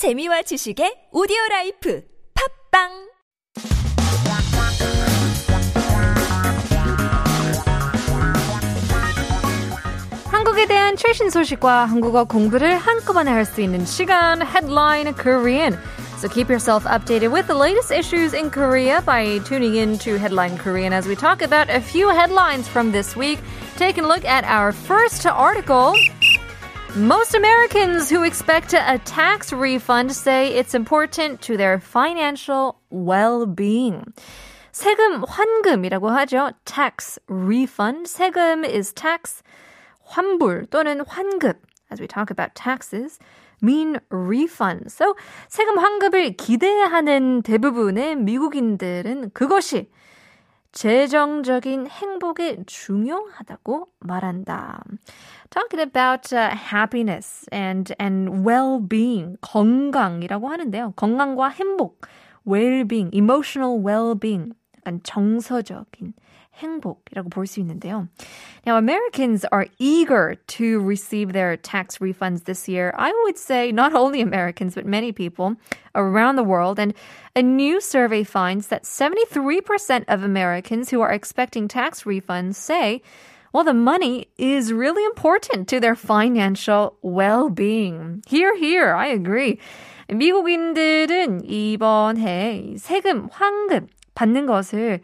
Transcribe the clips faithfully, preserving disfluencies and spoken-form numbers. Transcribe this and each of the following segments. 재미와 지식의 오디오라이프 팝빵 한국에 대한 최신 소식과 한국어 공부를 한꺼번에 할 수 있는 시간 Headline Korean. So keep yourself updated with the latest issues in Korea by tuning in to Headline Korean as we talk about a few headlines from this week. Taking a look at our first article. Most Americans who expect a tax refund say it's important to their financial well-being. 세금 환급이라고 하죠. Tax refund. 세금 is tax. 환불 또는 환급. As we talk about taxes. mean refund. So, 세금 환급을 기대하는 대부분의 미국인들은 그것이 재정적인 행복에 중요하다고 말한다. Talking about uh, happiness and, and well-being, 건강이라고 하는데요. 건강과 행복, well-being, emotional well-being, 약간 정서적인 행복이라고 볼 수 있는데요. Now, Americans are eager to receive their tax refunds this year. I would say not only Americans, but many people around the world. And a new survey finds that seventy-three percent of Americans who are expecting tax refunds say, well, the money is really important to their financial well-being. Hear, hear. I agree. 미국인들은 이번 해 세금 환급 받는 것을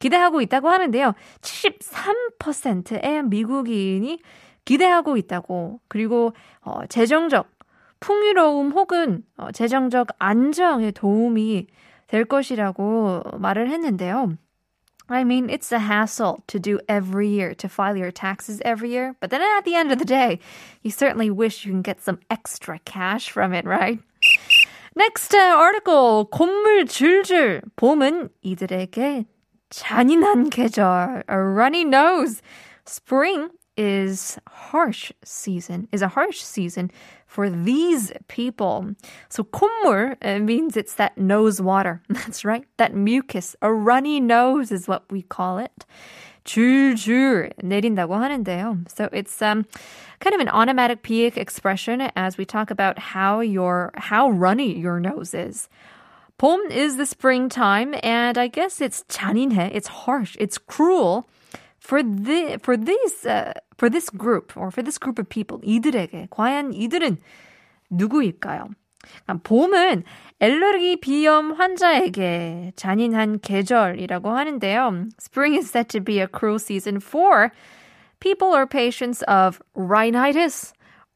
기대하고 있다고 하는데요. 칠십삼 퍼센트의 미국인이 기대하고 있다고. 그리고 어, 재정적 풍요로움 혹은 어, 재정적 안정에 도움이 될 것이라고 말을 했는데요. I mean, it's a hassle to do every year, to file your taxes every year. But then at the end of the day, you certainly wish you can get some extra cash from it, right? Next uh, article, 콧물 줄줄, 봄은 이들에게 잔인한 계절, a runny nose. Spring is harsh season, is a harsh season for these people. So 콧물 means it's that nose water. That's right, that mucus. A runny nose is what we call it. 줄줄 내린다고 하는데요. So it's um, kind of an onomatopoeic expression as we talk about how your how runny your nose is. 봄 is the springtime, and I guess it's 잔인해. It's harsh. It's cruel for the for these uh, for this group or for this group of people. 이들에게 과연 이들은 누구일까요? 봄은 알레르기 비염 환자에게 잔인한 계절이라고 하는데요. Spring is said to be a cruel season for people or patients of rhinitis.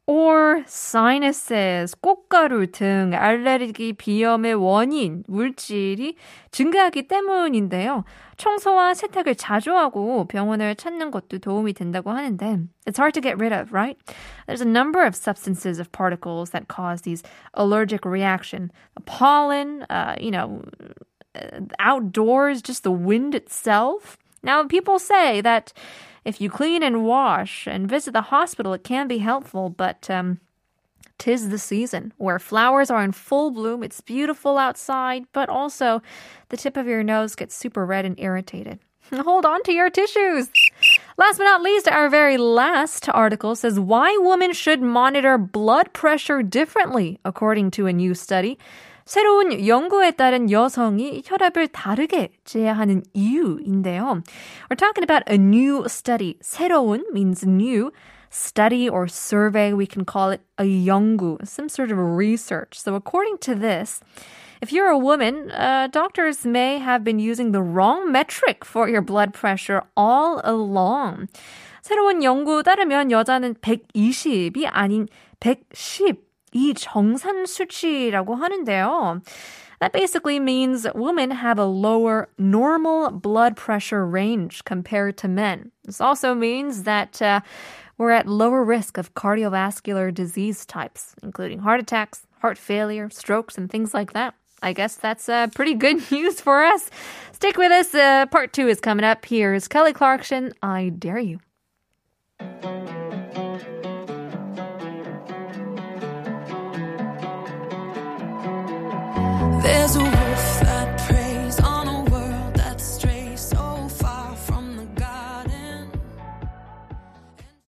or sinuses, 꽃가루 등 알레르기 비염의 원인, 물질이 증가하기 때문인데요. 청소와 세탁을 자주 하고 병원을 찾는 것도 도움이 된다고 하는데 It's hard to get rid of, right? There's a number of substances of particles that cause these allergic reaction. Pollen, uh, you know, outdoors, just the wind itself. Now, people say that if you clean and wash and visit the hospital, it can be helpful, but um, 'tis the season where flowers are in full bloom. It's beautiful outside, but also the tip of your nose gets super red and irritated. Hold on to your tissues. Last but not least, our very last article says why women should monitor blood pressure differently, according to a new study. 새로운 연구에 따른 여성이 혈압을 다르게 제어하는 이유인데요. We're talking about a new study. 새로운 means new. Study or survey, we can call it a 연구, some sort of research. So according to this, if you're a woman, uh, doctors may have been using the wrong metric for your blood pressure all along. 새로운 연구에 따르면 여자는 백이십이 아닌 백십. 이 정상 수치라고 하는데요. That basically means women have a lower normal blood pressure range compared to men. This also means that uh, we're at lower risk of cardiovascular disease types, including heart attacks, heart failure, strokes, and things like that. I guess that's uh, pretty good news for us. Stick with us. Uh, part two is coming up. Here's Kelly Clarkson, I Dare You. There's a